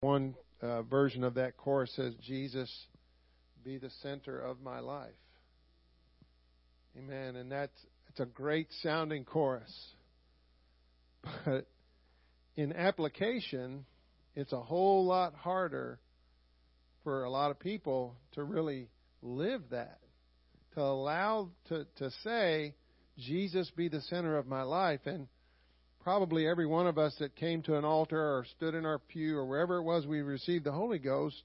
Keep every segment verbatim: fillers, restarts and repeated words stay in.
One uh, version of that chorus says, Jesus, be the center of my life. Amen. And that's it's a great sounding chorus. But in application, it's a whole lot harder for a lot of people to really live that. To allow, to, to say, Jesus, be the center of my life. And probably every one of us that came to an altar or stood in our pew or wherever it was we received the Holy Ghost,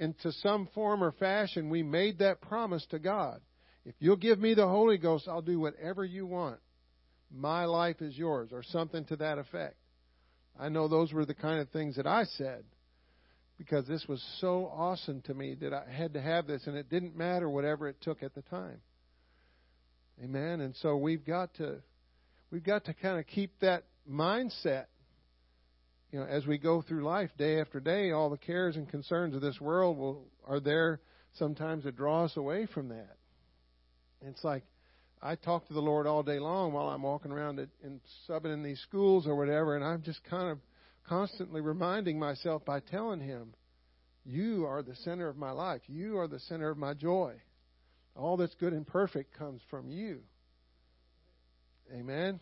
and to some form or fashion, we made that promise to God. If you'll give me the Holy Ghost, I'll do whatever you want. My life is yours, or something to that effect. I know those were the kind of things that I said, because this was so awesome to me that I had to have this, and it didn't matter whatever it took at the time. Amen? And so we've got to... We've got to kind of keep that mindset, you know, as we go through life day after day. All the cares and concerns of this world will, are there sometimes to draw us away from that. And it's like I talk to the Lord all day long while I'm walking around and subbing in these schools or whatever, and I'm just kind of constantly reminding myself by telling Him, you are the center of my life. You are the center of my joy. All that's good and perfect comes from you. Amen.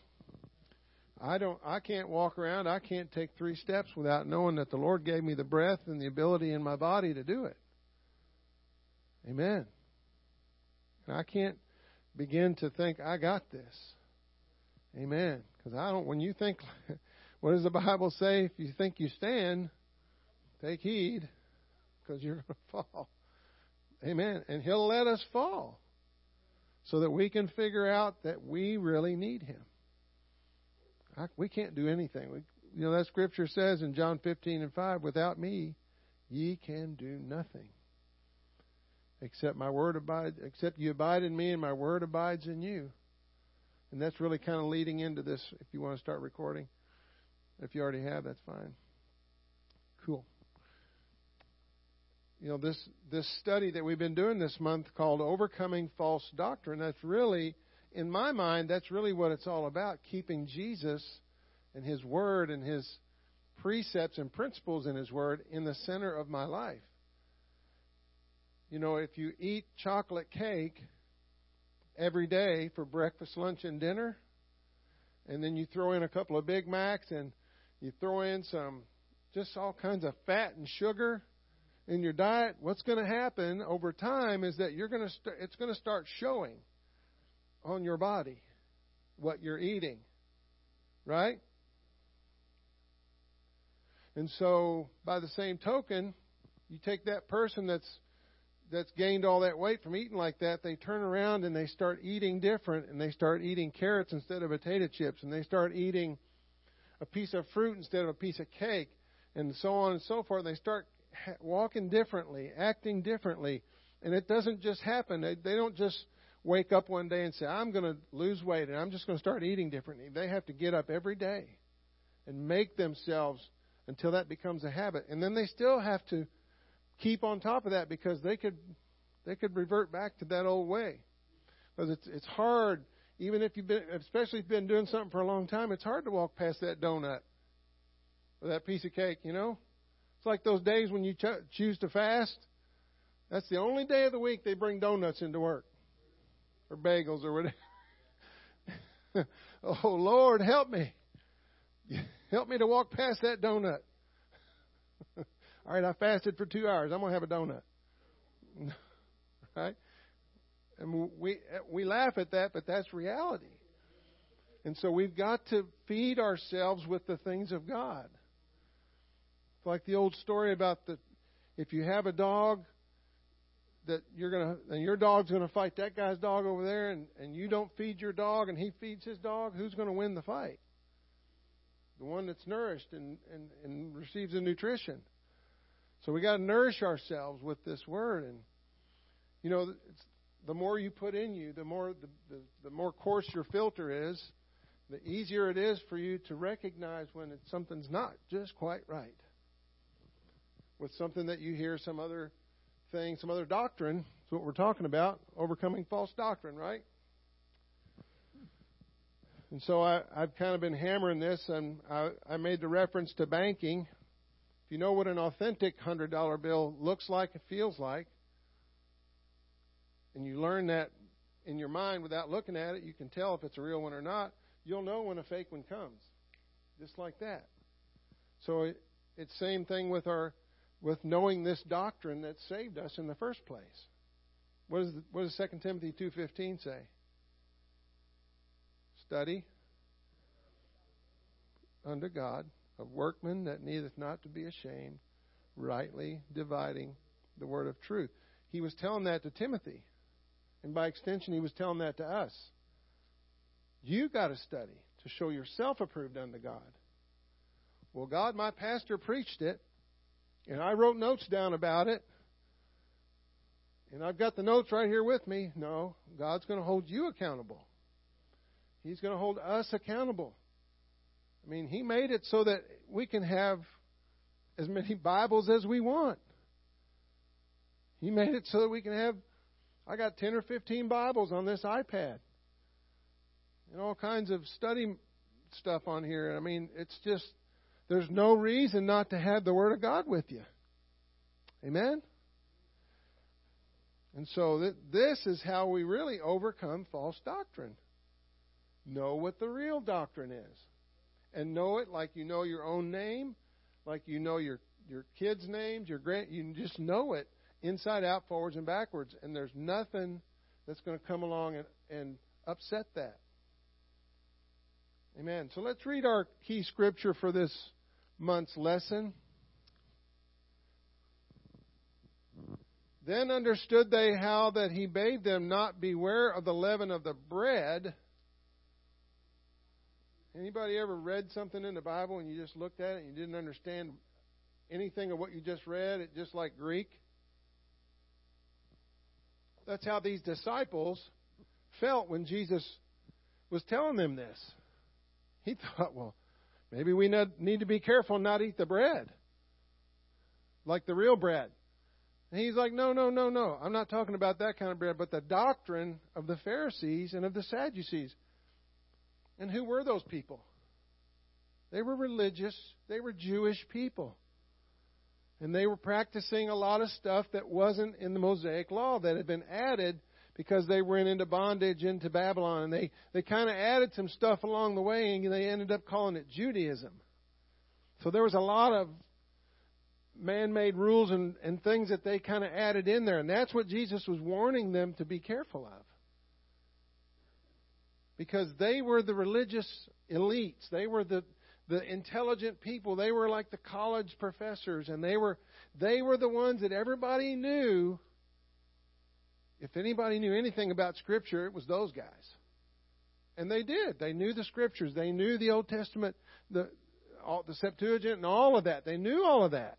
I don't. I can't walk around. I can't take three steps without knowing that the Lord gave me the breath and the ability in my body to do it. Amen. And I can't begin to think I got this. Amen. Because I don't. When you think, what does the Bible say? If you think you stand, take heed, because you're going to fall. Amen. And He'll let us fall, so that we can figure out that we really need Him. I, we can't do anything. We, you know, that scripture says in John fifteen and five, without me, ye can do nothing. Except my word abide, except you abide in me and my word abides in you. And that's really kind of leading into this, if you want to start recording. If you already have, that's fine. Cool. You know, this this study that we've been doing this month called Overcoming False Doctrine, that's really, in my mind, that's really what it's all about, keeping Jesus and His Word and His precepts and principles in His Word in the center of my life. You know, if you eat chocolate cake every day for breakfast, lunch, and dinner, and then you throw in a couple of Big Macs and you throw in some, just all kinds of fat and sugar in your diet, what's going to happen over time is that you're going to st- it's going to start showing on your body what you're eating, right? And so, by the same token, you take that person that's that's gained all that weight from eating like that, they turn around and they start eating different, and they start eating carrots instead of potato chips, and they start eating a piece of fruit instead of a piece of cake, and so on and so forth. They start walking differently, acting differently. And it doesn't just happen. They, they don't just wake up one day and say, I'm going to lose weight and I'm just going to start eating differently. They have to get up every day and make themselves until that becomes a habit. And then they still have to keep on top of that, because they could they could revert back to that old way. Because it's, it's hard, even if you've been, especially if you've been doing something for a long time, it's hard to walk past that donut or that piece of cake, you know? It's like those days when you cho- choose to fast. That's the only day of the week they bring donuts into work, or bagels or whatever. Oh, Lord, help me. Help me to walk past that donut. All right, I fasted for two hours. I'm going to have a donut. Right? And we we laugh at that, but that's reality. And so we've got to feed ourselves with the things of God. Like the old story about the, if you have a dog that you're gonna, and your dog's gonna fight that guy's dog over there, and, and you don't feed your dog, and he feeds his dog, who's gonna win the fight? The one that's nourished and, and, and receives the nutrition. So we gotta nourish ourselves with this word, and you know, it's, the more you put in you, the more the, the, the more coarse your filter is, the easier it is for you to recognize when it's, something's not just quite right. With something that you hear, some other thing, some other doctrine. That's what we're talking about, overcoming false doctrine, right? And so I, I've kind of been hammering this, and I, I made the reference to banking If you know what an authentic one hundred dollar bill looks like and feels like, and you learn that in your mind without looking at it, you can tell if it's a real one or not. You'll know when a fake one comes, just like that. So it, it's same thing with our with knowing this doctrine that saved us in the first place. What, is the, what does Second Timothy two fifteen say? Study unto God of workmen that needeth not to be ashamed, rightly dividing the word of truth. He was telling that to Timothy. And by extension, he was telling that to us. You got to study to show yourself approved unto God. Well, God, my pastor preached it, and I wrote notes down about it, and I've got the notes right here with me. No, God's going to hold you accountable. He's going to hold us accountable. I mean, He made it so that we can have as many Bibles as we want. He made it so that we can have, I got ten or fifteen Bibles on this iPad. And all kinds of study stuff on here. I mean, it's just, there's no reason not to have the Word of God with you. Amen? And so th- this is how we really overcome false doctrine. Know what the real doctrine is. And know it like you know your own name, like you know your, your kids' names, your grand, you just know it inside out, forwards and backwards. And there's nothing that's going to come along and, and upset that. Amen. So let's read our key scripture for this month's lesson. Then understood they how that he bade them not beware of the leaven of the bread. Anybody ever read something in the Bible and you just looked at it and you didn't understand anything of what you just read? It just like Greek. That's how these disciples felt when Jesus was telling them this. He thought, well, maybe we need to be careful and not eat the bread, like the real bread. And he's like, no, no, no, no. I'm not talking about that kind of bread, but the doctrine of the Pharisees and of the Sadducees. And who were those people? They were religious. They were Jewish people. And they were practicing a lot of stuff that wasn't in the Mosaic Law that had been added because they went into bondage into Babylon. And they, they kind of added some stuff along the way, and they ended up calling it Judaism. So there was a lot of man-made rules and, and things that they kind of added in there. And that's what Jesus was warning them to be careful of. Because they were the religious elites. They were the, the intelligent people. They were like the college professors. And they were, they were the ones that everybody knew. If anybody knew anything about Scripture, it was those guys. And they did. They knew the Scriptures. They knew the Old Testament, the, all, the Septuagint, and all of that. They knew all of that.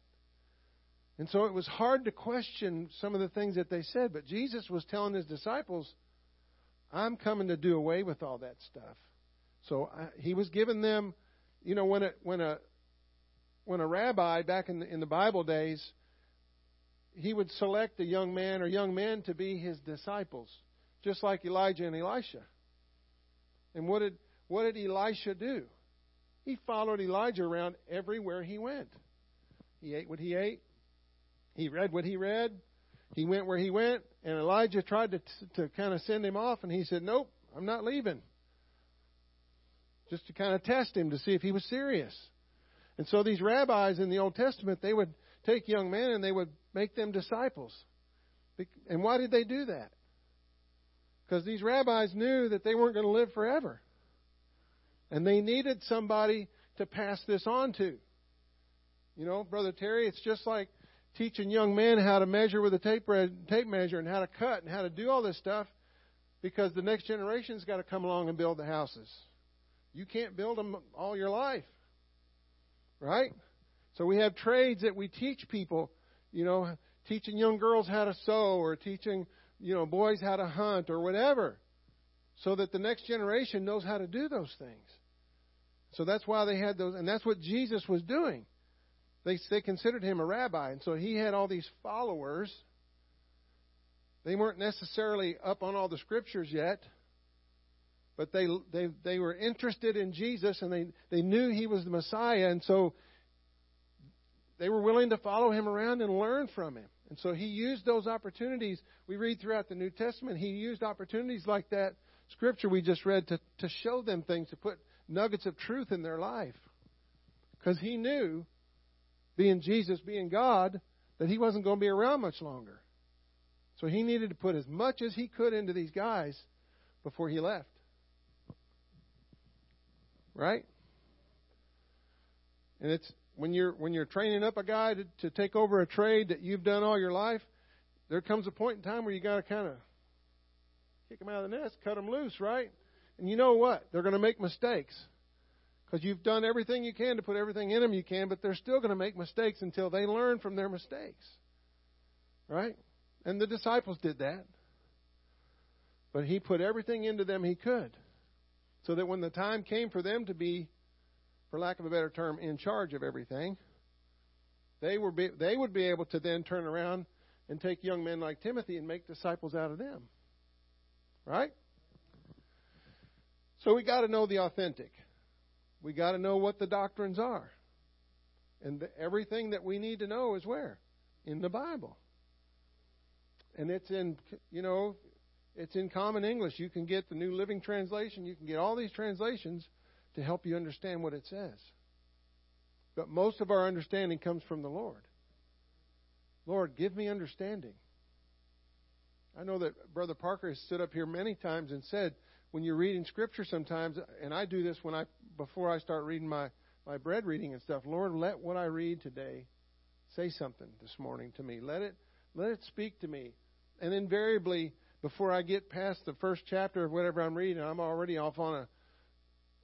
And so it was hard to question some of the things that they said. But Jesus was telling His disciples, I'm coming to do away with all that stuff. So I, He was giving them, you know, when a, when a, when a rabbi back in the, in the Bible days, he would select a young man or young men to be his disciples, just like Elijah and Elisha. And what did what did Elisha do? He followed Elijah around everywhere he went. He ate what he ate. He read what he read. He went where he went. And Elijah tried to to kind of send him off, and he said, nope, I'm not leaving. Just to kind of test him to see if he was serious. And so these rabbis in the Old Testament, they would take young men and they would make them disciples. And why did they do that? Because these rabbis knew that they weren't going to live forever. And they needed somebody to pass this on to. You know, Brother Terry, it's just like teaching young men how to measure with a tape, tape measure and how to cut and how to do all this stuff, because the next generation's got to come along and build the houses. You can't build them all your life, right? So we have trades that we teach people, you know, teaching young girls how to sew or teaching, you know, boys how to hunt or whatever, so that the next generation knows how to do those things. So that's why they had those, and that's what Jesus was doing. They they considered Him a rabbi, and so He had all these followers. They weren't necessarily up on all the Scriptures yet, but they they they were interested in Jesus, and they, they knew He was the Messiah, and so they were willing to follow him around and learn from him. And so he used those opportunities. We read throughout the New Testament, he used opportunities like that scripture we just read to, to show them things, to put nuggets of truth in their life. Because he knew, being Jesus, being God, that he wasn't going to be around much longer. So he needed to put as much as he could into these guys before he left. Right? And it's when you're when you're training up a guy to, to take over a trade that you've done all your life, there comes a point in time where you got to kind of kick them out of the nest, cut them loose, right? And you know what? They're going to make mistakes because you've done everything you can to put everything in them you can, but they're still going to make mistakes until they learn from their mistakes, right? And the disciples did that. But he put everything into them he could so that when the time came for them to be, for lack of a better term, in charge of everything, they were be, they would be able to then turn around and take young men like Timothy and make disciples out of them. Right? So we got to know the authentic. We got to know what the doctrines are. And the, everything that we need to know is where? In the Bible. And it's in, you know, it's in common English. You can get the New Living Translation. You can get all these translations to help you understand what it says. But most of our understanding comes from the Lord. Lord, give me understanding. I know that Brother Parker has stood up here many times and said, when you're reading Scripture sometimes, and I do this when I before I start reading my, my bread reading and stuff, Lord, let what I read today say something this morning to me. Let it let it speak to me. And invariably, before I get past the first chapter of whatever I'm reading, I'm already off on a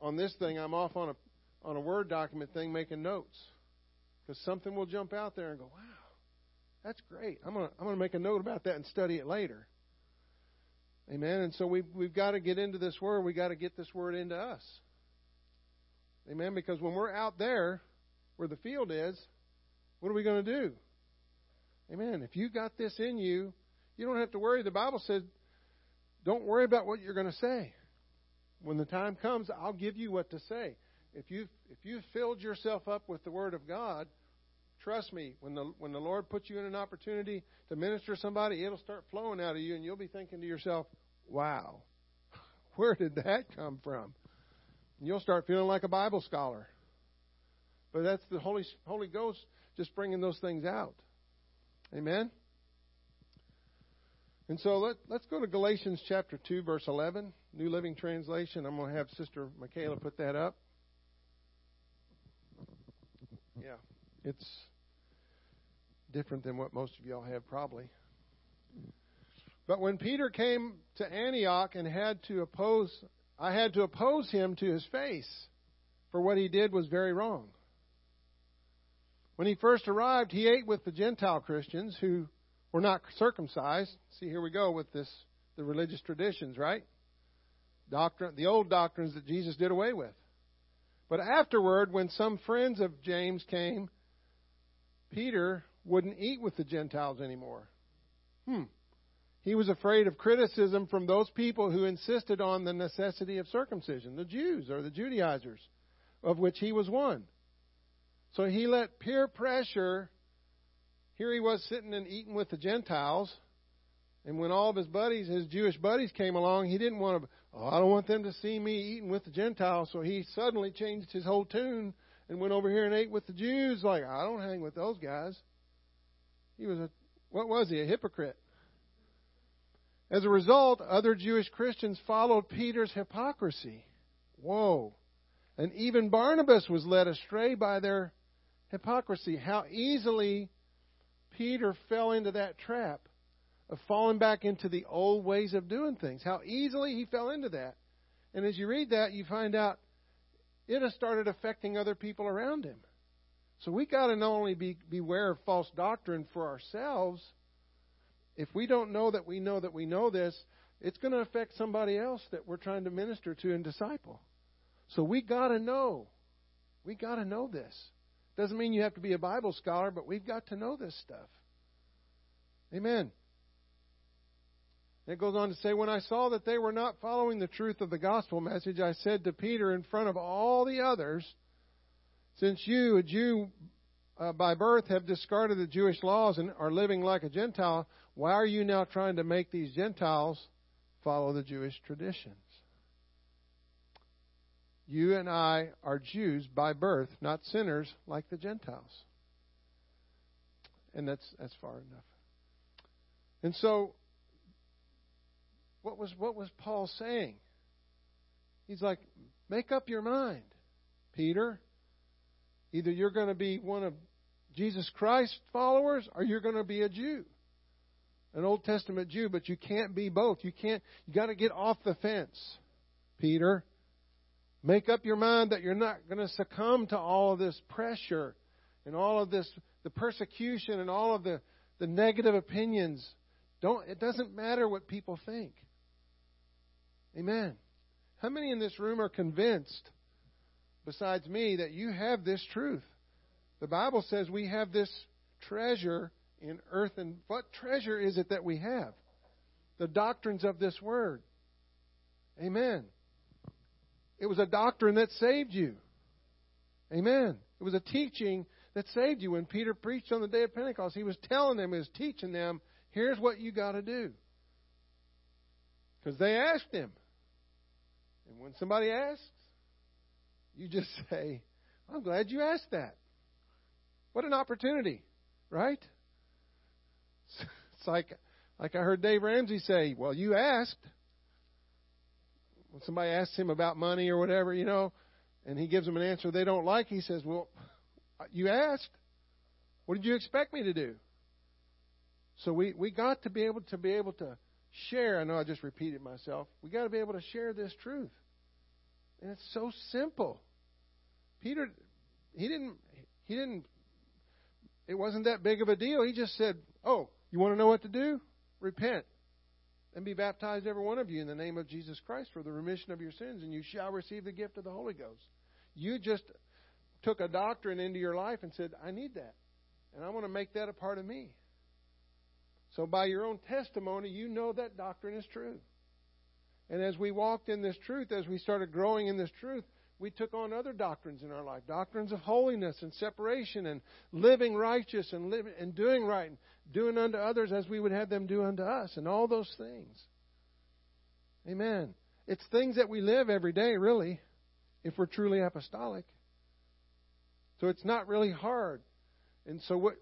on this thing. I'm off on a on a Word document thing making notes, because something will jump out there and go, wow. That's great. I'm gonna I'm gonna make a note about that and study it later. Amen. And so we we've, we've got to get into this word. We got to get this word into us. Amen. Because when we're out there, where the field is, what are we going to do? Amen. If you got this in you, you don't have to worry. The Bible said, "Don't worry about what you're going to say. When the time comes, I'll give you what to say." If you if you've filled yourself up with the Word of God, trust me, when the when the Lord puts you in an opportunity to minister to somebody, it'll start flowing out of you, and you'll be thinking to yourself, wow, where did that come from? And you'll start feeling like a Bible scholar. But that's the Holy, Holy Ghost just bringing those things out. Amen? And so let, let's go to Galatians chapter two, verse eleven, New Living Translation. I'm going to have Sister Michaela put that up. Yeah, it's different than what most of y'all have probably. But when Peter came to Antioch and had to oppose, I had to oppose him to his face, for what he did was very wrong. When he first arrived, he ate with the Gentile Christians who were not circumcised. See, here we go with this, the religious traditions, right? Doctrine, the old doctrines that Jesus did away with. But afterward, when some friends of James came, Peter wouldn't eat with the Gentiles anymore. Hmm. He was afraid of criticism from those people who insisted on the necessity of circumcision, the Jews or the Judaizers, of which he was one. So he let peer pressure. Here he was sitting and eating with the Gentiles. And when all of his buddies, his Jewish buddies came along, he didn't want to, oh, I don't want them to see me eating with the Gentiles. So he suddenly changed his whole tune and went over here and ate with the Jews. Like, I don't hang with those guys. He was a, what was he, a hypocrite? As a result, other Jewish Christians followed Peter's hypocrisy. Whoa. And even Barnabas was led astray by their hypocrisy. How easily Peter fell into that trap of falling back into the old ways of doing things. How easily he fell into that. And as you read that, you find out, it has started affecting other people around him. So we got to not only be beware of false doctrine for ourselves. If we don't know that we know that we know this, it's going to affect somebody else that we're trying to minister to and disciple. So we got to know. We got to know this. Doesn't mean you have to be a Bible scholar, but we've got to know this stuff. Amen. And it goes on to say, when I saw that they were not following the truth of the gospel message, I said to Peter in front of all the others, since you, a Jew, uh, by birth have discarded the Jewish laws and are living like a Gentile, why are you now trying to make these Gentiles follow the Jewish traditions? You and I are Jews by birth, not sinners like the Gentiles. And that's that's far enough. And so what was what was Paul saying? He's like, make up your mind, Peter. Either you're going to be one of Jesus Christ's followers or you're going to be a Jew. An Old Testament Jew, but you can't be both. You can't you got to get off the fence, Peter. Make up your mind that you're not going to succumb to all of this pressure and all of this the persecution and all of the, the negative opinions. Don't it doesn't matter what people think. Amen. How many in this room are convinced, besides me, that you have this truth? The Bible says we have this treasure in earth, and what treasure is it that we have? The doctrines of this word. Amen. It was a doctrine that saved you. Amen. It was a teaching that saved you. When Peter preached on the day of Pentecost, he was telling them, he was teaching them, here's what you got to do. Because they asked him. And when somebody asks, you just say, I'm glad you asked that. What an opportunity, right? It's like, like I heard Dave Ramsey say, well, you asked. When somebody asks him about money or whatever, you know, and he gives them an answer they don't like, he says, well, you asked. What did you expect me to do? So we, we got to be able to be able to share. I know I just repeated myself. We got to be able to share this truth. And it's so simple. Peter, he didn't, he didn't, it wasn't that big of a deal. He just said, oh, you want to know what to do? Repent and be baptized, every one of you, in the name of Jesus Christ for the remission of your sins, and you shall receive the gift of the Holy Ghost. You just took a doctrine into your life and said, I need that, and I want to make that a part of me. So by your own testimony, you know that doctrine is true. And as we walked in this truth, as we started growing in this truth, we took on other doctrines in our life, doctrines of holiness and separation and living righteous and living and doing right and doing unto others as we would have them do unto us and all those things. Amen. It's things that we live every day, really, if we're truly apostolic. So it's not really hard. And so what?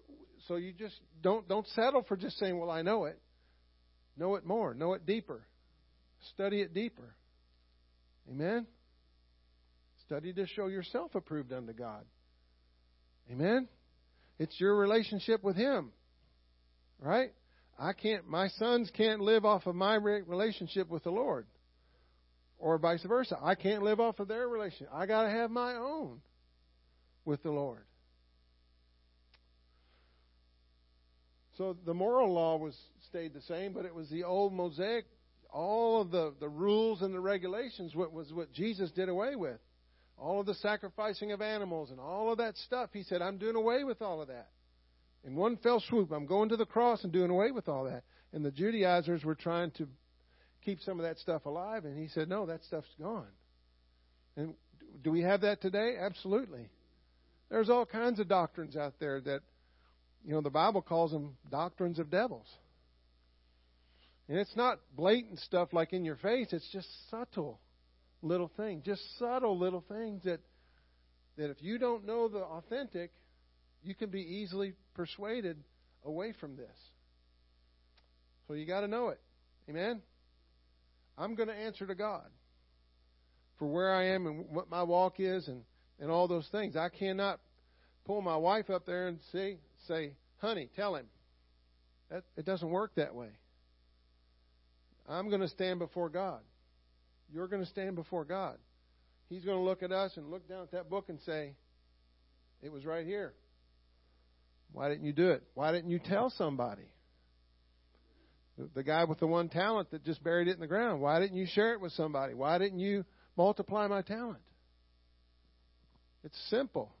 So you just don't don't settle for just saying, well, I know it. Know it more. Know it deeper. Study it deeper. Amen. Study to show yourself approved unto God. Amen. It's your relationship with Him. Right? I can't, my sons can't live off of my relationship with the Lord. Or vice versa. I can't live off of their relationship. I got to have my own with the Lord. So the moral law was stayed the same, but it was the old Mosaic. All of the, the rules and the regulations was what Jesus did away with. All of the sacrificing of animals and all of that stuff. He said, I'm doing away with all of that. In one fell swoop, I'm going to the cross and doing away with all that. And the Judaizers were trying to keep some of that stuff alive. And he said, no, that stuff's gone. And do we have that today? Absolutely. There's all kinds of doctrines out there that, you know, the Bible calls them doctrines of devils. And it's not blatant stuff like in your face. It's just subtle little things, just subtle little things that that if you don't know the authentic, you can be easily persuaded away from this. So you got to know it. Amen? I'm going to answer to God for where I am and what my walk is and, and all those things. I cannot pull my wife up there and see, say, honey, tell him. That, it doesn't work that way. I'm going to stand before God. You're going to stand before God. He's going to look at us and look down at that book and say, it was right here. Why didn't you do it? Why didn't you tell somebody? The guy with the one talent that just buried it in the ground. Why didn't you share it with somebody? Why didn't you multiply my talent? It's simple.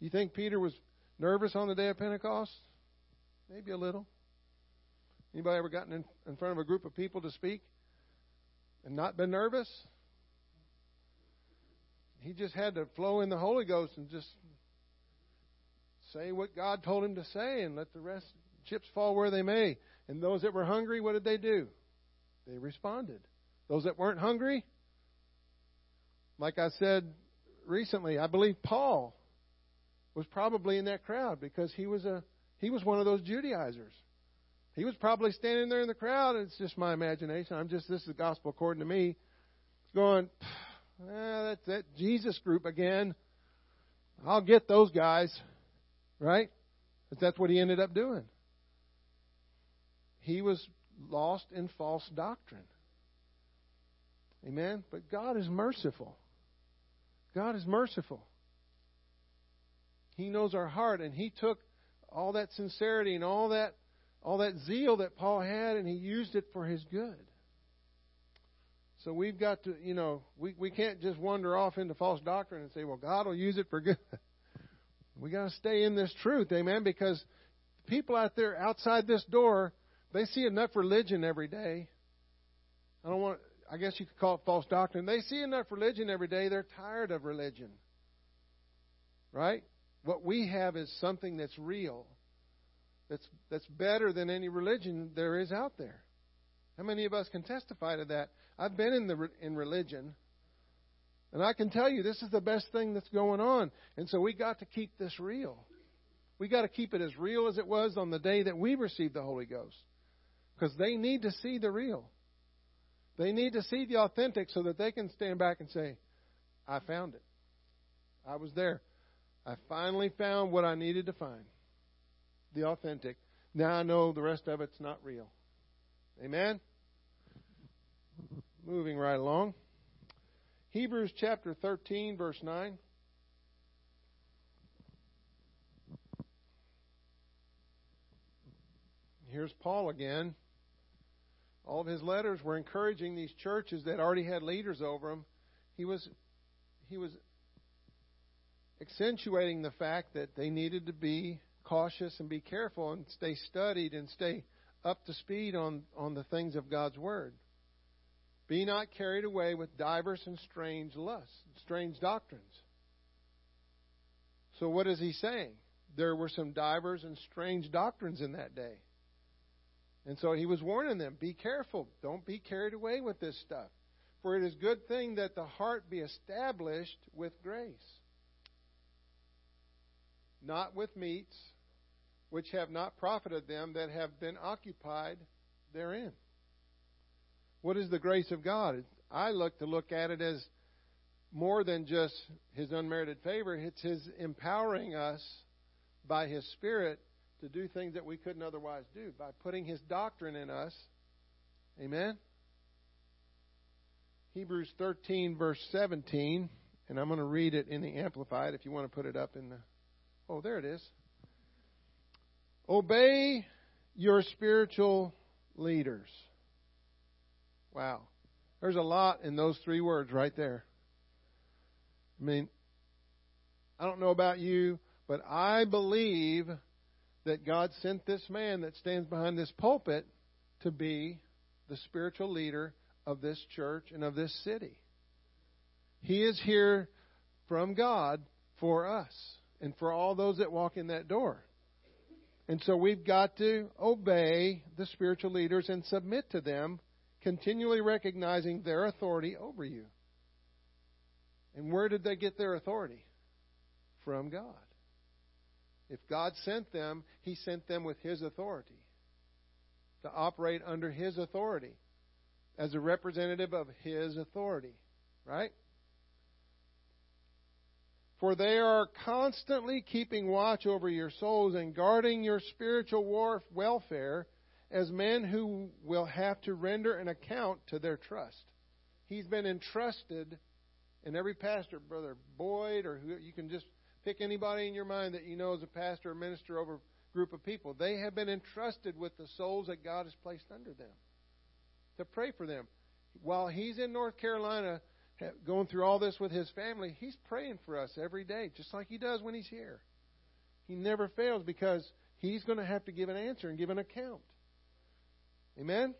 You think Peter was nervous on the day of Pentecost? Maybe a little. Anybody ever gotten in, in front of a group of people to speak and not been nervous? He just had to flow in the Holy Ghost and just say what God told him to say and let the rest chips fall where they may. And those that were hungry, what did they do? They responded. Those that weren't hungry, like I said recently, I believe Paul was probably in that crowd because he was a he was one of those Judaizers. He was probably standing there in the crowd. It's just my imagination. I'm just this is the gospel according to me. Going, ah, that's that Jesus group again. I'll get those guys, right? But that's what he ended up doing. He was lost in false doctrine. Amen? But God is merciful. God is merciful. He knows our heart, and he took all that sincerity and all that all that zeal that Paul had, and he used it for his good. So we've got to, you know, we, we can't just wander off into false doctrine and say, well, God will use it for good. We got to stay in this truth, amen, because people out there outside this door, they see enough religion every day. I don't want, I guess you could call it false doctrine. They see enough religion every day. They're tired of religion, right? What we have is something that's real, that's that's better than any religion there is out there. How many of us can testify to that? I've been in the in religion, and I can tell you this is the best thing that's going on. And so we got to keep this real. We got to keep it as real as it was on the day that we received the Holy Ghost, because they need to see the real. They need to see the authentic so that they can stand back and say, I found it. I was there. I finally found what I needed to find, the authentic. Now I know the rest of it's not real. Amen? Moving right along. Hebrews chapter thirteen, verse nine. Here's Paul again. All of his letters were encouraging these churches that already had leaders over them. He was, he was accentuating the fact that they needed to be cautious and be careful and stay studied and stay up to speed on, on the things of God's Word. Be not carried away with divers and strange lusts, strange doctrines. So what is he saying? There were some divers and strange doctrines in that day. And so he was warning them, be careful. Don't be carried away with this stuff. For it is a good thing that the heart be established with grace, not with meats, which have not profited them that have been occupied therein. What is the grace of God? I look to look at it as more than just His unmerited favor. It's His empowering us by His Spirit to do things that we couldn't otherwise do, by putting His doctrine in us. Amen? Hebrews thirteen, verse seventeen, and I'm going to read it in the Amplified if you want to put it up in the... Oh, there it is. Obey your spiritual leaders. Wow. There's a lot in those three words right there. I mean, I don't know about you, but I believe that God sent this man that stands behind this pulpit to be the spiritual leader of this church and of this city. He is here from God for us and for all those that walk in that door. And so we've got to obey the spiritual leaders and submit to them, continually recognizing their authority over you. And where did they get their authority? From God. If God sent them, He sent them with His authority, to operate under His authority, as a representative of His authority, right? For they are constantly keeping watch over your souls and guarding your spiritual war- welfare as men who will have to render an account to their trust. He's been entrusted, and every pastor, Brother Boyd, or who, you can just pick anybody in your mind that you know as a pastor or minister over a group of people. They have been entrusted with the souls that God has placed under them to pray for them. While he's in North Carolina, going through all this with his family, he's praying for us every day, just like he does when he's here. He never fails because he's going to have to give an answer and give an account. Amen?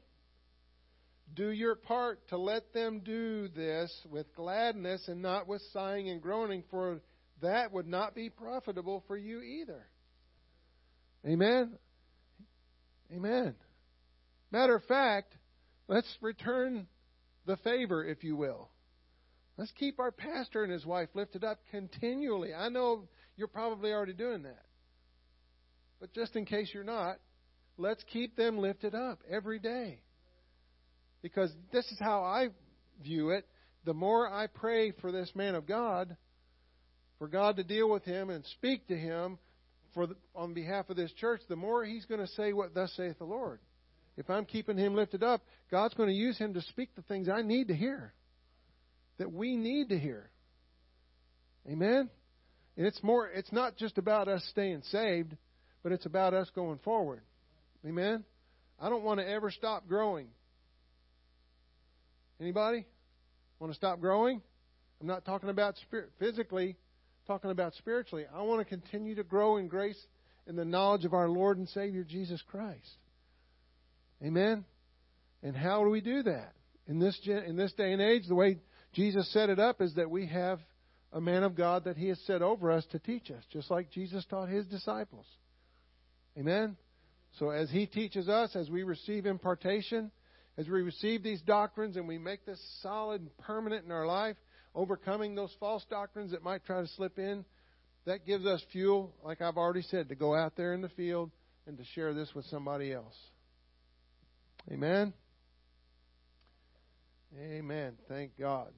Do your part to let them do this with gladness and not with sighing and groaning, for that would not be profitable for you either. Amen? Amen. Matter of fact, let's return the favor, if you will. Let's keep our pastor and his wife lifted up continually. I know you're probably already doing that. But just in case you're not, let's keep them lifted up every day. Because this is how I view it. The more I pray for this man of God, for God to deal with him and speak to him for the, on behalf of this church, the more he's going to say what thus saith the Lord. If I'm keeping him lifted up, God's going to use him to speak the things I need to hear, that we need to hear. Amen? And it's more, it's not just about us staying saved, but it's about us going forward. Amen? I don't want to ever stop growing. Anybody want to stop growing? I'm not talking about spirit, physically, talking about spiritually. I want to continue to grow in grace and the knowledge of our Lord and Savior Jesus Christ. Amen? And how do we do that? In this in this day and age, the way Jesus set it up is that we have a man of God that he has set over us to teach us, just like Jesus taught his disciples. Amen? So as he teaches us, as we receive impartation, as we receive these doctrines and we make this solid and permanent in our life, overcoming those false doctrines that might try to slip in, that gives us fuel, like I've already said, to go out there in the field and to share this with somebody else. Amen? Amen. Thank God.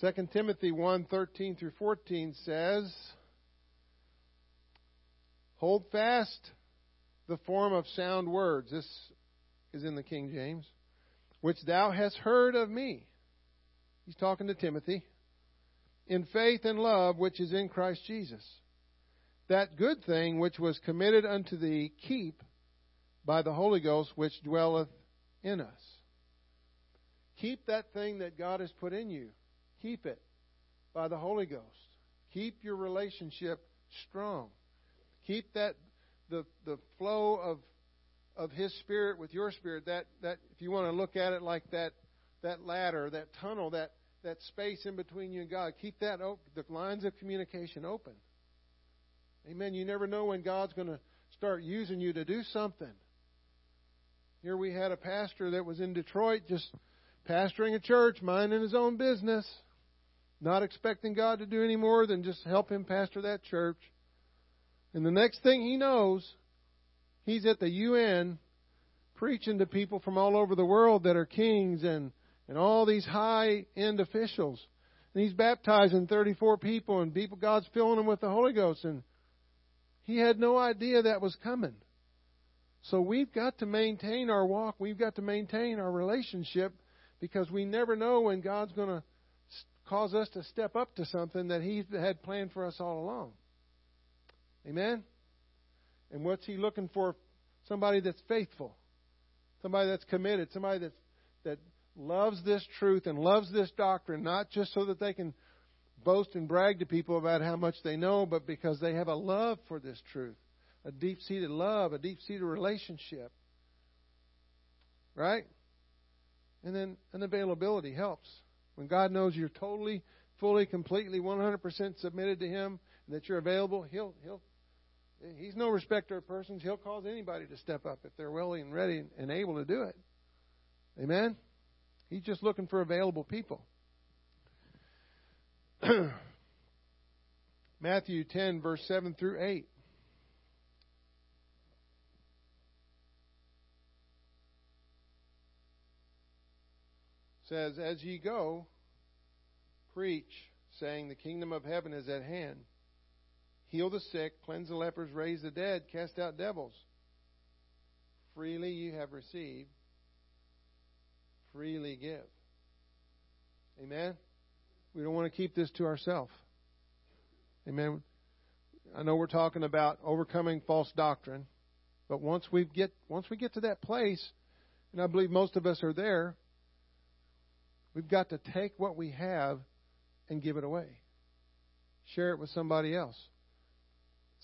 Second Timothy one, thirteen through fourteen says, hold fast the form of sound words. This is in the King James. Which thou hast heard of me. He's talking to Timothy. In faith and love which is in Christ Jesus. That good thing which was committed unto thee keep by the Holy Ghost which dwelleth in us. Keep that thing that God has put in you. Keep it by the Holy Ghost. Keep your relationship strong. Keep that the the flow of of His Spirit with your spirit. That that if you want to look at it like that that ladder, that tunnel, that that space in between you and God. Keep that open, the lines of communication open. Amen. You never know when God's going to start using you to do something. Here we had a pastor that was in Detroit just pastoring a church, minding his own business, not expecting God to do any more than just help him pastor that church. And the next thing he knows, he's at the U N preaching to people from all over the world that are kings and, and all these high-end officials. And he's baptizing thirty-four people, and people, God's filling them with the Holy Ghost. And he had no idea that was coming. So we've got to maintain our walk. We've got to maintain our relationship, because we never know when God's going to cause us to step up to something that He had planned for us all along. Amen? And what's He looking for? Somebody that's faithful. Somebody that's committed. Somebody that's, that loves this truth and loves this doctrine, not just so that they can boast and brag to people about how much they know, but because they have a love for this truth, a deep-seated love, a deep-seated relationship. Right? And then an availability helps. When God knows you're totally, fully, completely, one hundred percent submitted to Him and that you're available, He'll He'll He's no respecter of persons. He'll cause anybody to step up if they're willing and ready and able to do it. Amen? He's just looking for available people. Matthew ten, verse seven through eight. Says, as ye go, preach, saying, the kingdom of heaven is at hand. Heal the sick, cleanse the lepers, raise the dead, cast out devils. Freely you have received, freely give. Amen? We don't want to keep this to ourselves. Amen? I know we're talking about overcoming false doctrine, but once we get once we get to that place, and I believe most of us are there, we've got to take what we have and give it away. Share it with somebody else.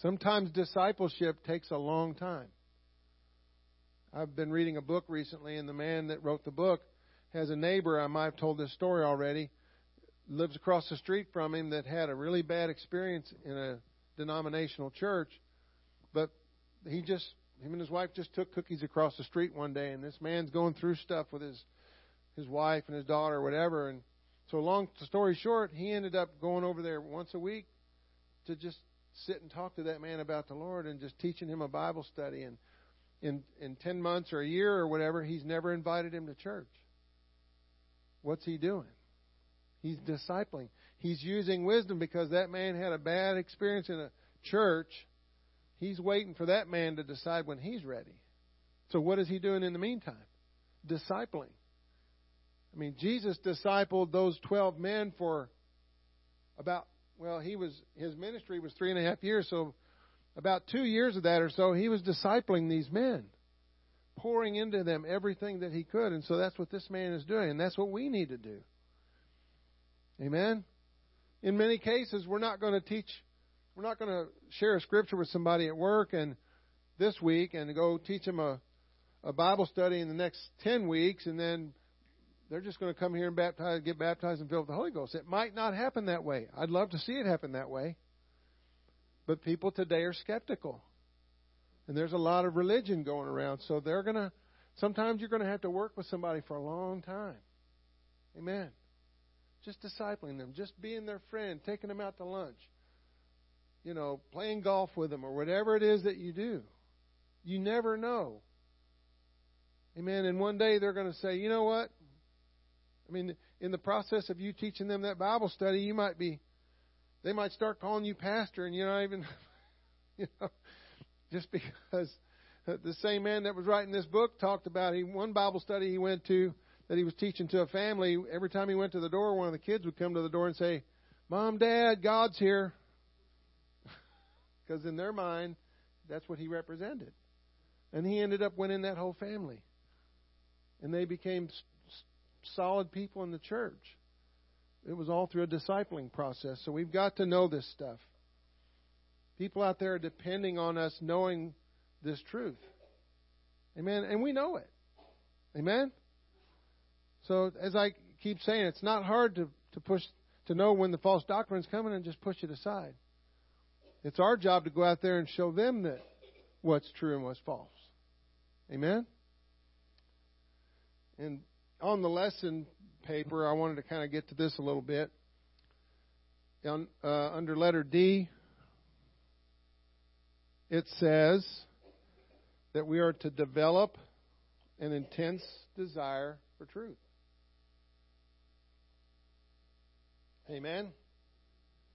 Sometimes discipleship takes a long time. I've been reading a book recently, and the man that wrote the book has a neighbor, I might have told this story already, lives across the street from him that had a really bad experience in a denominational church, but he just, him and his wife just took cookies across the street one day, and this man's going through stuff with his his wife and his daughter or whatever. And so long story short, he ended up going over there once a week to just sit and talk to that man about the Lord and just teaching him a Bible study. And in in ten months or a year or whatever, he's never invited him to church. What's he doing? He's discipling. He's using wisdom because that man had a bad experience in a church. He's waiting for that man to decide when he's ready. So what is he doing in the meantime? Discipling. I mean, Jesus discipled those twelve men for about, well, he was his ministry was three and a half years, so about two years of that or so, he was discipling these men, pouring into them everything that he could. And so that's what this man is doing, and that's what we need to do. Amen? In many cases, we're not going to teach, we're not going to share a scripture with somebody at work and this week and go teach them a, a Bible study in the next ten weeks, and then they're just going to come here and baptize, get baptized and filled with the Holy Ghost. It might not happen that way. I'd love to see it happen that way. But people today are skeptical. And there's a lot of religion going around. So they're going to, sometimes you're going to have to work with somebody for a long time. Amen. Just discipling them, just being their friend, taking them out to lunch, you know, playing golf with them or whatever it is that you do. You never know. Amen. And one day they're going to say, you know what? I mean, in the process of you teaching them that Bible study, you might be, they might start calling you pastor, and you're not even, you know, just because the same man that was writing this book talked about he one Bible study he went to that he was teaching to a family. Every time he went to the door, one of the kids would come to the door and say, Mom, Dad, God's here. Because in their mind, that's what he represented. And he ended up winning that whole family. And they became s- s- solid people in the church. It was all through a discipling process. So we've got to know this stuff. People out there are depending on us knowing this truth. Amen? And we know it. Amen? So as I keep saying, it's not hard to, to push to know when the false doctrine's coming and just push it aside. It's our job to go out there and show them that what's true and what's false. Amen? And on the lesson paper, I wanted to kind of get to this a little bit. Down, uh, under letter D, it says that we are to develop an intense desire for truth. Amen?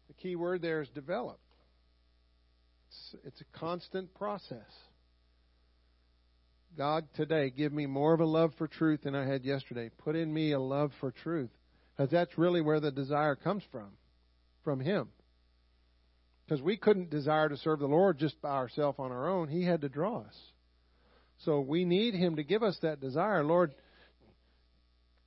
The key word there is develop. It's a constant process. God, today, give me more of a love for truth than I had yesterday. Put in me a love for truth. Because that's really where the desire comes from, from Him. Because we couldn't desire to serve the Lord just by ourselves on our own. He had to draw us. So we need Him to give us that desire. Lord,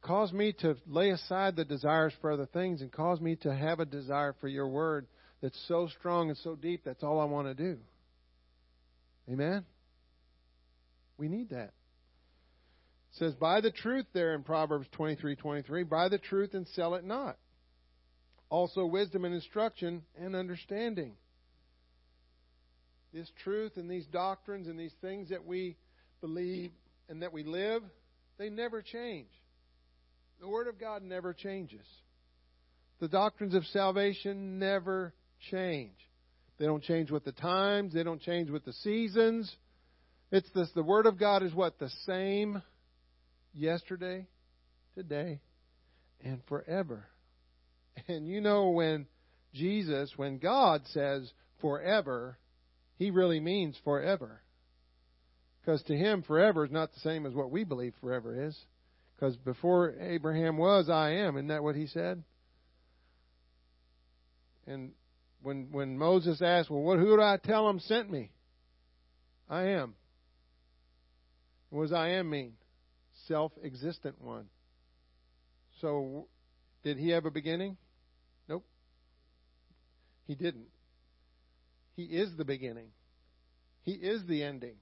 cause me to lay aside the desires for other things and cause me to have a desire for Your Word that's so strong and so deep, that's all I want to do. Amen? We need that. It says, buy the truth there in Proverbs twenty-three twenty-three. Buy the truth and sell it not. Also wisdom and instruction and understanding. This truth and these doctrines and these things that we believe and that we live, they never change. The Word of God never changes. The doctrines of salvation never change. They don't change with the times. They don't change with the seasons. It's this. The Word of God is what? The same yesterday, today, and forever. And you know when Jesus, when God says forever, He really means forever. Because to Him, forever is not the same as what we believe forever is. Because before Abraham was, I am. Isn't that what He said? And when when Moses asked, well, what, who do I tell them sent me? I am. What does I am mean? Self-existent one. So, did He have a beginning? Nope. He didn't. He is the beginning. He is the ending.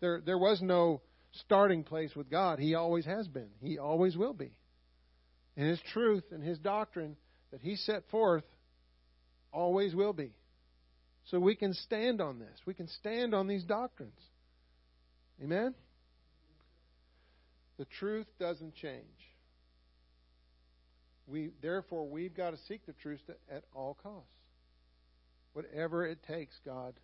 There, there was no starting place with God. He always has been. He always will be. And His truth and His doctrine that He set forth always will be. So we can stand on this. We can stand on these doctrines. Amen? The truth doesn't change. We therefore, we've got to seek the truth at all costs. Whatever it takes, God.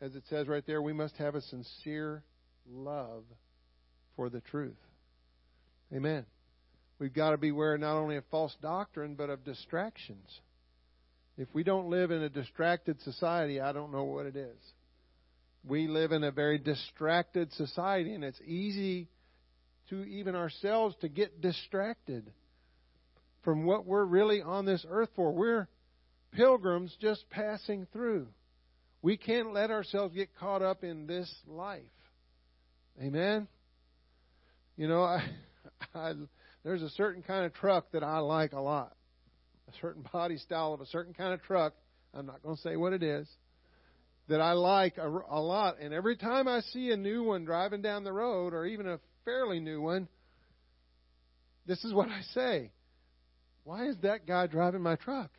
As it says right there, we must have a sincere love for the truth. Amen. We've got to beware not only of false doctrine, but of distractions. If we don't live in a distracted society, I don't know what it is. We live in a very distracted society, and it's easy to even ourselves to get distracted from what we're really on this earth for. We're pilgrims just passing through. We can't let ourselves get caught up in this life. Amen? You know, I, I, there's a certain kind of truck that I like a lot. A certain body style of a certain kind of truck. I'm not going to say what it is. That I like a, a lot. And every time I see a new one driving down the road, or even a fairly new one, this is what I say. Why is that guy driving my truck?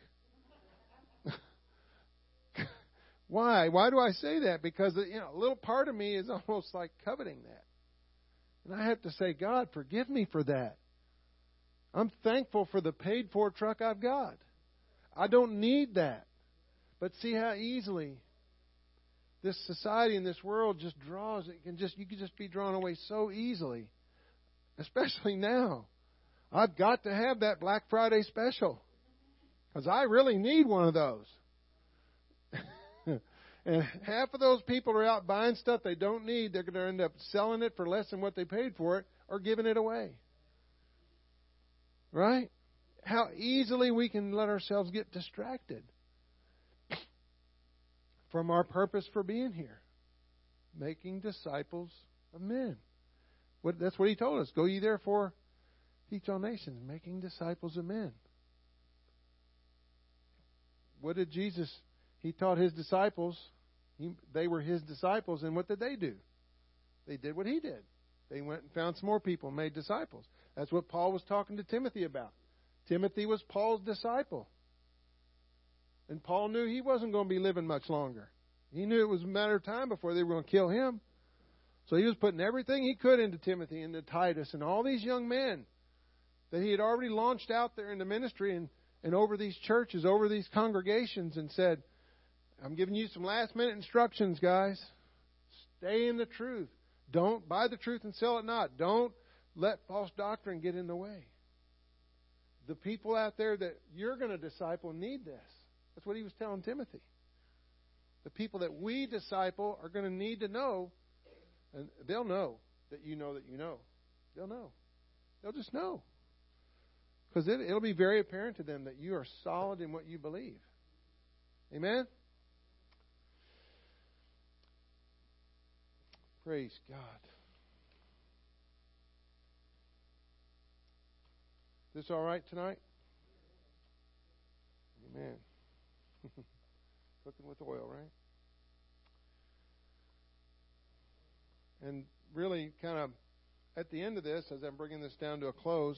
Why? Why do I say that? Because, you know, a little part of me is almost like coveting that. And I have to say, God, forgive me for that. I'm thankful for the paid-for truck I've got. I don't need that. But see how easily this society and this world just draws. It can just, you can just be drawn away so easily, especially now. I've got to have that Black Friday special because I really need one of those. And half of those people are out buying stuff they don't need. They're going to end up selling it for less than what they paid for it or giving it away. Right? How easily we can let ourselves get distracted from our purpose for being here. Making disciples of men. What, that's what he told us. Go ye therefore, teach all nations, making disciples of men. What did Jesus do? He taught his disciples. He, they were his disciples. And what did they do? They did what he did. They went and found some more people and made disciples. That's what Paul was talking to Timothy about. Timothy was Paul's disciple. And Paul knew he wasn't going to be living much longer. He knew it was a matter of time before they were going to kill him. So he was putting everything he could into Timothy, into Titus, and all these young men that he had already launched out there in the ministry and, and over these churches, over these congregations, and said, I'm giving you some last-minute instructions, guys. Stay in the truth. Don't buy the truth and sell it not. Don't let false doctrine get in the way. The people out there that you're going to disciple need this. That's what he was telling Timothy. The people that we disciple are going to need to know, and they'll know that you know that you know. They'll know. They'll just know. Because it, it'll be very apparent to them that you are solid in what you believe. Amen? Praise God. Is this all right tonight? Amen. Cooking with oil, right? And really, kind of at the end of this, as I'm bringing this down to a close,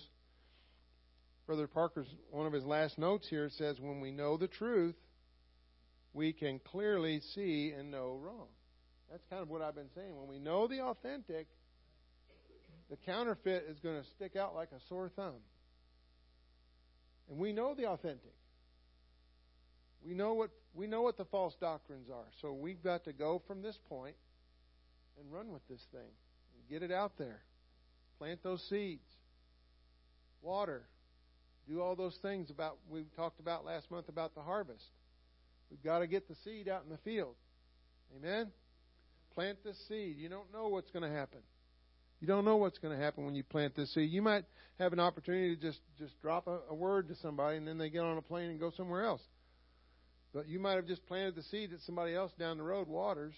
Brother Parker's, one of his last notes here says, when we know the truth, we can clearly see and know wrong. That's kind of what I've been saying. When we know the authentic, the counterfeit is going to stick out like a sore thumb. And we know the authentic. We know what we know what the false doctrines are. So we've got to go from this point and run with this thing. And get it out there. Plant those seeds. Water. Do all those things about we talked about last month about the harvest. We've got to get the seed out in the field. Amen? Plant this seed. You don't know what's going to happen. You don't know what's going to happen when you plant this seed. You might have an opportunity to just, just drop a, a word to somebody and then they get on a plane and go somewhere else. But you might have just planted the seed that somebody else down the road waters,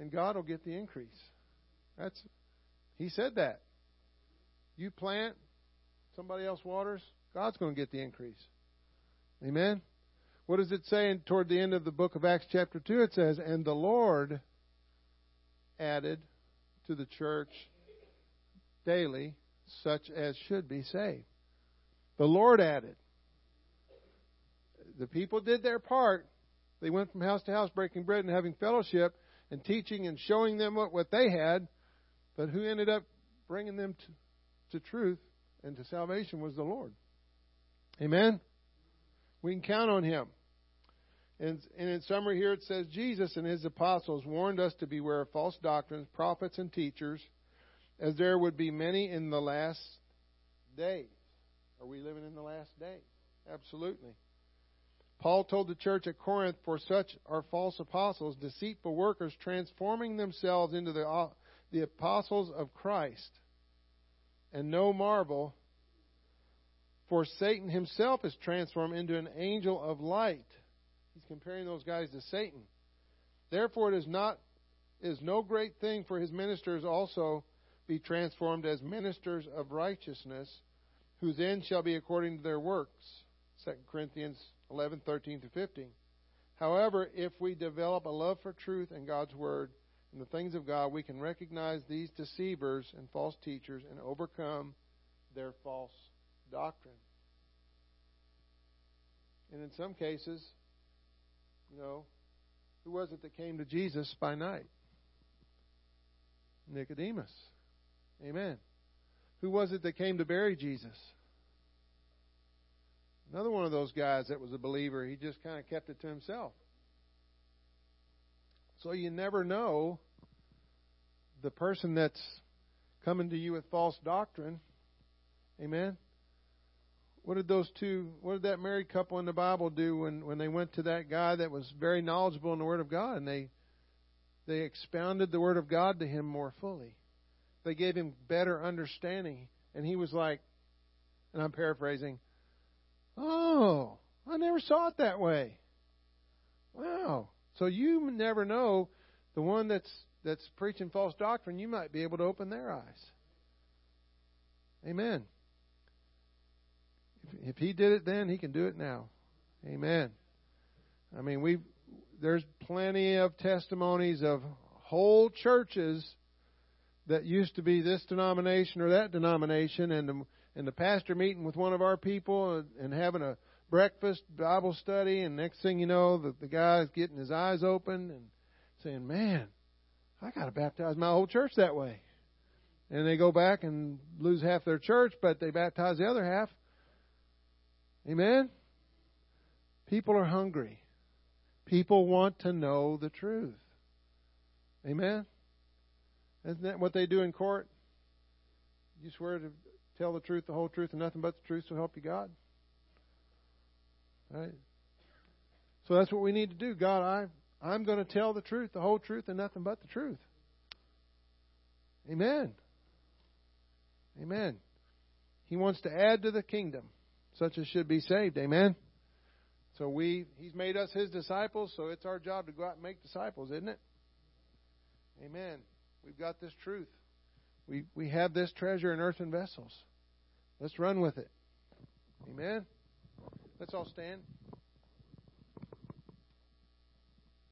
and God will get the increase. That's, He said that. You plant, somebody else waters, God's going to get the increase. Amen? What does it say toward the end of the book of Acts chapter two? It says, and the Lord added to the church daily such as should be saved. The Lord added. the people did their part. They went from house to house breaking bread and having fellowship and teaching and showing them what, what they had. But who ended up bringing them to, to truth and to salvation was the Lord. Amen? We can count on him. And, and in summary here it says, Jesus and his apostles warned us to beware of false doctrines, prophets, and teachers, as there would be many in the last days. Are we living in the last days? Absolutely. Paul told the church at Corinth, for such are false apostles, deceitful workers, transforming themselves into the, the apostles of Christ. And no marvel, for Satan himself is transformed into an angel of light. He's comparing those guys to Satan. Therefore, it is not is no great thing for his ministers also be transformed as ministers of righteousness, whose end shall be according to their works. Second Corinthians eleven, thirteen through fifteen. However, if we develop a love for truth and God's word and the things of God, we can recognize these deceivers and false teachers and overcome their false doctrine. And in some cases, you know, who was it that came to Jesus by night? Nicodemus. Amen. Who was it that came to bury Jesus? Another one of those guys that was a believer. He just kind of kept it to himself. So you never know the person that's coming to you with false doctrine. Amen. What did those two, what did that married couple in the Bible do when, when they went to that guy that was very knowledgeable in the Word of God, and they they expounded the Word of God to him more fully? They gave him better understanding, and he was like, and I'm paraphrasing, oh, I never saw it that way. Wow. So you never know the one that's that's preaching false doctrine, you might be able to open their eyes. Amen. If, if he did it then, he can do it now. Amen. I mean, we there's plenty of testimonies of whole churches that used to be this denomination or that denomination, and the, and the pastor meeting with one of our people and, and having a breakfast Bible study, and next thing you know, the, the guy's getting his eyes open and saying, man, I got to baptize my whole church that way. And they go back and lose half their church, but they baptize the other half. Amen? People are hungry. People want to know the truth. Amen? Isn't that what they do in court? You swear to tell the truth, the whole truth, and nothing but the truth, so help you God. Right? So that's what we need to do. God, I, I'm going to tell the truth, the whole truth, and nothing but the truth. Amen. Amen. He wants to add to the kingdom such as should be saved. Amen. So we, He's made us His disciples, so it's our job to go out and make disciples, isn't it? Amen. We've got this truth. We we have this treasure in earthen vessels. Let's run with it. Amen. Let's all stand.